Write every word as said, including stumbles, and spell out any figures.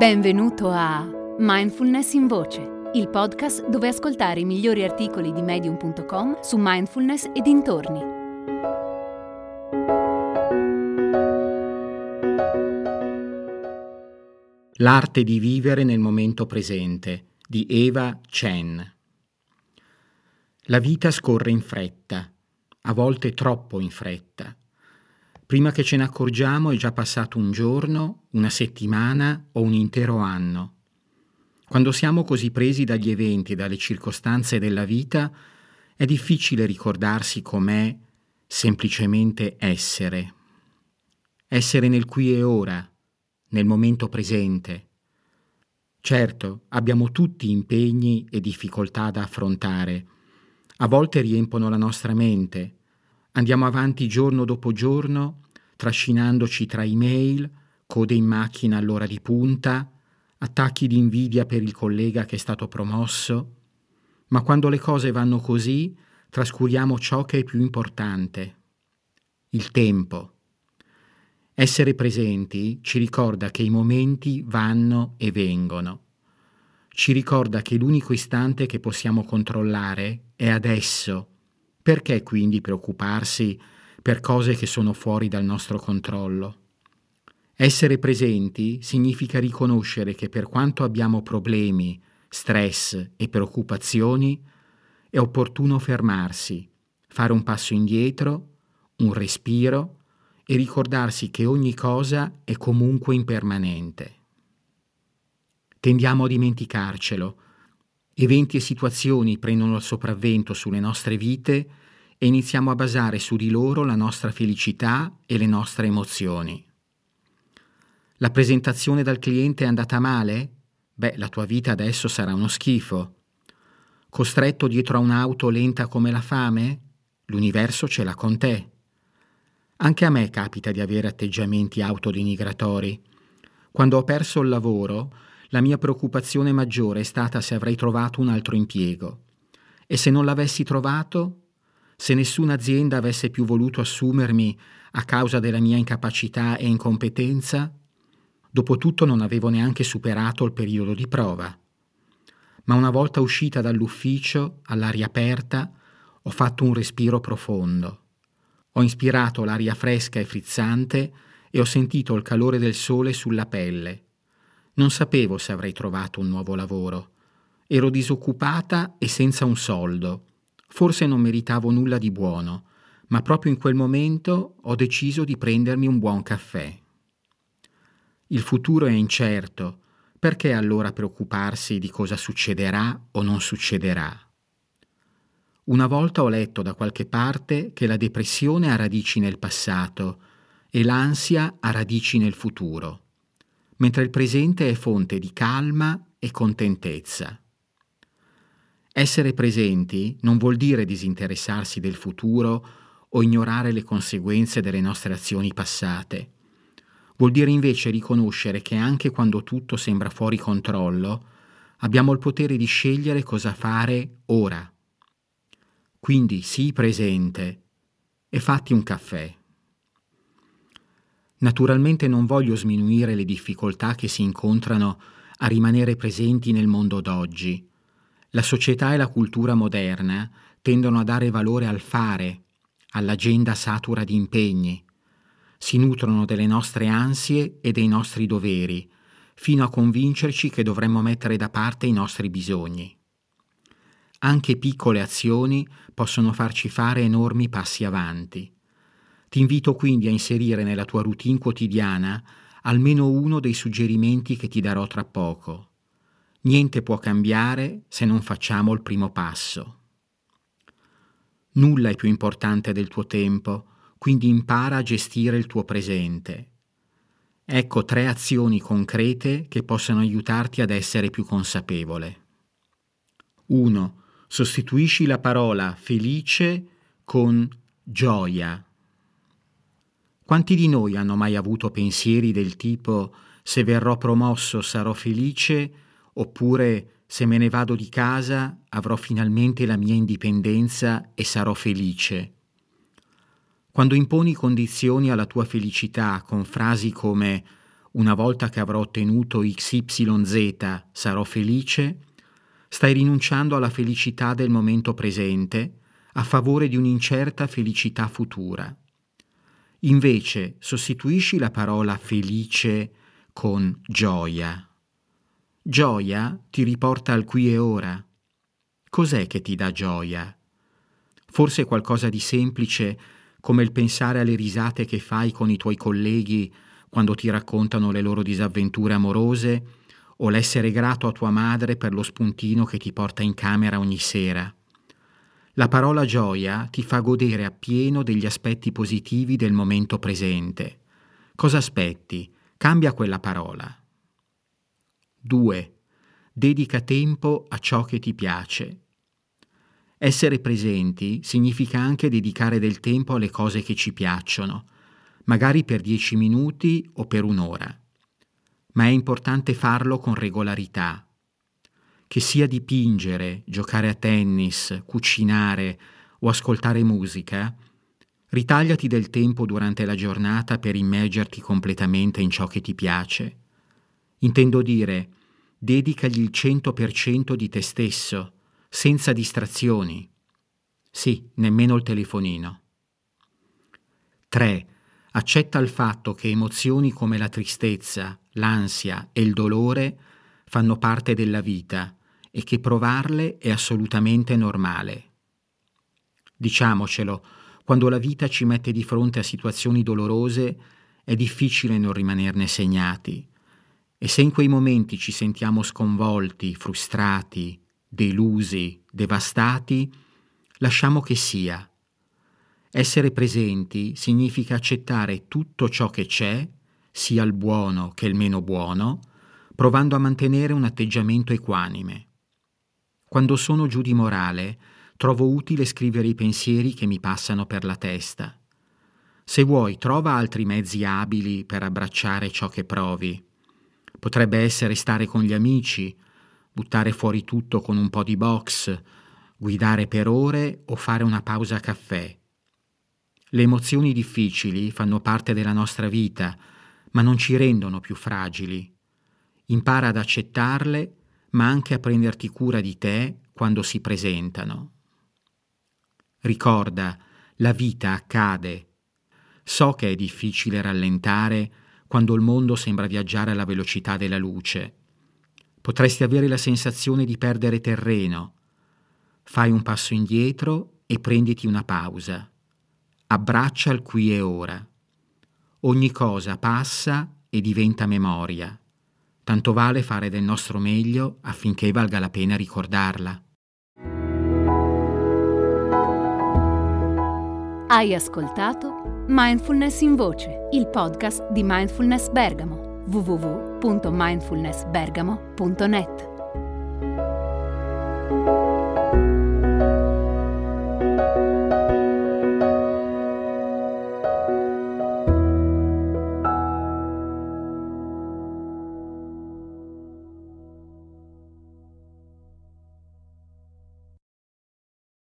Benvenuto a Mindfulness in Voce, il podcast dove ascoltare i migliori articoli di Medium punto com su mindfulness e dintorni. L'arte di vivere nel momento presente di Eva Chen. La vita scorre in fretta, a volte troppo in fretta. Prima che ce ne accorgiamo è già passato un giorno, una settimana o un intero anno. Quando siamo così presi dagli eventi e dalle circostanze della vita, è difficile ricordarsi com'è semplicemente essere. Essere nel qui e ora, nel momento presente. Certo, abbiamo tutti impegni e difficoltà da affrontare. A volte riempono la nostra mente. Andiamo avanti giorno dopo giorno, trascinandoci tra email, code in macchina all'ora di punta, attacchi di invidia per il collega che è stato promosso. Ma quando le cose vanno così, trascuriamo ciò che è più importante: il tempo. Essere presenti ci ricorda che i momenti vanno e vengono. Ci ricorda che l'unico istante che possiamo controllare è adesso. Perché quindi preoccuparsi per cose che sono fuori dal nostro controllo? Essere presenti significa riconoscere che per quanto abbiamo problemi, stress e preoccupazioni, è opportuno fermarsi, fare un passo indietro, un respiro e ricordarsi che ogni cosa è comunque impermanente. Tendiamo a dimenticarcelo. Eventi e situazioni prendono il sopravvento sulle nostre vite e iniziamo a basare su di loro la nostra felicità e le nostre emozioni. La presentazione dal cliente è andata male? Beh, la tua vita adesso sarà uno schifo. Costretto dietro a un'auto lenta come la fame? L'universo ce l'ha con te. Anche a me capita di avere atteggiamenti autodenigratori. Quando ho perso il lavoro, la mia preoccupazione maggiore è stata se avrei trovato un altro impiego. E se non l'avessi trovato? Se nessuna azienda avesse più voluto assumermi a causa della mia incapacità e incompetenza? Dopotutto non avevo neanche superato il periodo di prova. Ma una volta uscita dall'ufficio, all'aria aperta, ho fatto un respiro profondo. Ho ispirato l'aria fresca e frizzante e ho sentito il calore del sole sulla pelle. Non sapevo se avrei trovato un nuovo lavoro. Ero disoccupata e senza un soldo. Forse non meritavo nulla di buono, ma proprio in quel momento ho deciso di prendermi un buon caffè. Il futuro è incerto. Perché allora preoccuparsi di cosa succederà o non succederà? Una volta ho letto da qualche parte che la depressione ha radici nel passato e l'ansia ha radici nel futuro, mentre il presente è fonte di calma e contentezza. Essere presenti non vuol dire disinteressarsi del futuro o ignorare le conseguenze delle nostre azioni passate. Vuol dire invece riconoscere che anche quando tutto sembra fuori controllo, abbiamo il potere di scegliere cosa fare ora. Quindi sii presente e fatti un caffè. Naturalmente non voglio sminuire le difficoltà che si incontrano a rimanere presenti nel mondo d'oggi. La società e la cultura moderna tendono a dare valore al fare, all'agenda satura di impegni. Si nutrono delle nostre ansie e dei nostri doveri, fino a convincerci che dovremmo mettere da parte i nostri bisogni. Anche piccole azioni possono farci fare enormi passi avanti. Ti invito quindi a inserire nella tua routine quotidiana almeno uno dei suggerimenti che ti darò tra poco. Niente può cambiare se non facciamo il primo passo. Nulla è più importante del tuo tempo, quindi impara a gestire il tuo presente. Ecco tre azioni concrete che possono aiutarti ad essere più consapevole. uno. Sostituisci la parola felice con gioia. Quanti di noi hanno mai avuto pensieri del tipo «se verrò promosso sarò felice» oppure «se me ne vado di casa avrò finalmente la mia indipendenza e sarò felice»? Quando imponi condizioni alla tua felicità con frasi come una volta che avrò ottenuto X Y Z sarò felice, stai rinunciando alla felicità del momento presente a favore di un'incerta felicità futura. Invece, sostituisci la parola felice con gioia. Gioia ti riporta al qui e ora. Cos'è che ti dà gioia? Forse qualcosa di semplice, come il pensare alle risate che fai con i tuoi colleghi quando ti raccontano le loro disavventure amorose, o l'essere grato a tua madre per lo spuntino che ti porta in camera ogni sera. La parola gioia ti fa godere appieno degli aspetti positivi del momento presente. Cosa aspetti? Cambia quella parola. due. Dedica tempo a ciò che ti piace. Essere presenti significa anche dedicare del tempo alle cose che ci piacciono, magari per dieci minuti o per un'ora. Ma è importante farlo con regolarità. Che sia dipingere, giocare a tennis, cucinare o ascoltare musica, ritagliati del tempo durante la giornata per immergerti completamente in ciò che ti piace. Intendo dire, dedicagli il cento per cento di te stesso, senza distrazioni. Sì, nemmeno il telefonino. tre. Accetta il fatto che emozioni come la tristezza, l'ansia e il dolore fanno parte della vita e che provarle è assolutamente normale. Diciamocelo, quando la vita ci mette di fronte a situazioni dolorose è difficile non rimanerne segnati. E se in quei momenti ci sentiamo sconvolti, frustrati, delusi, devastati, lasciamo che sia. Essere presenti significa accettare tutto ciò che c'è, sia il buono che il meno buono, provando a mantenere un atteggiamento equanime. Quando sono giù di morale, trovo utile scrivere i pensieri che mi passano per la testa. Se vuoi, trova altri mezzi abili per abbracciare ciò che provi. Potrebbe essere stare con gli amici, buttare fuori tutto con un po' di box, guidare per ore o fare una pausa a caffè. Le emozioni difficili fanno parte della nostra vita, ma non ci rendono più fragili. Impara ad accettarle, ma anche a prenderti cura di te quando si presentano. Ricorda, la vita accade. So che è difficile rallentare quando il mondo sembra viaggiare alla velocità della luce. Potresti avere la sensazione di perdere terreno. Fai un passo indietro e prenditi una pausa. Abbraccia il qui e ora. Ogni cosa passa e diventa memoria. Tanto vale fare del nostro meglio affinché valga la pena ricordarla. Hai ascoltato Mindfulness in Voce, il podcast di Mindfulness Bergamo, w w w punto mindfulness bergamo punto net.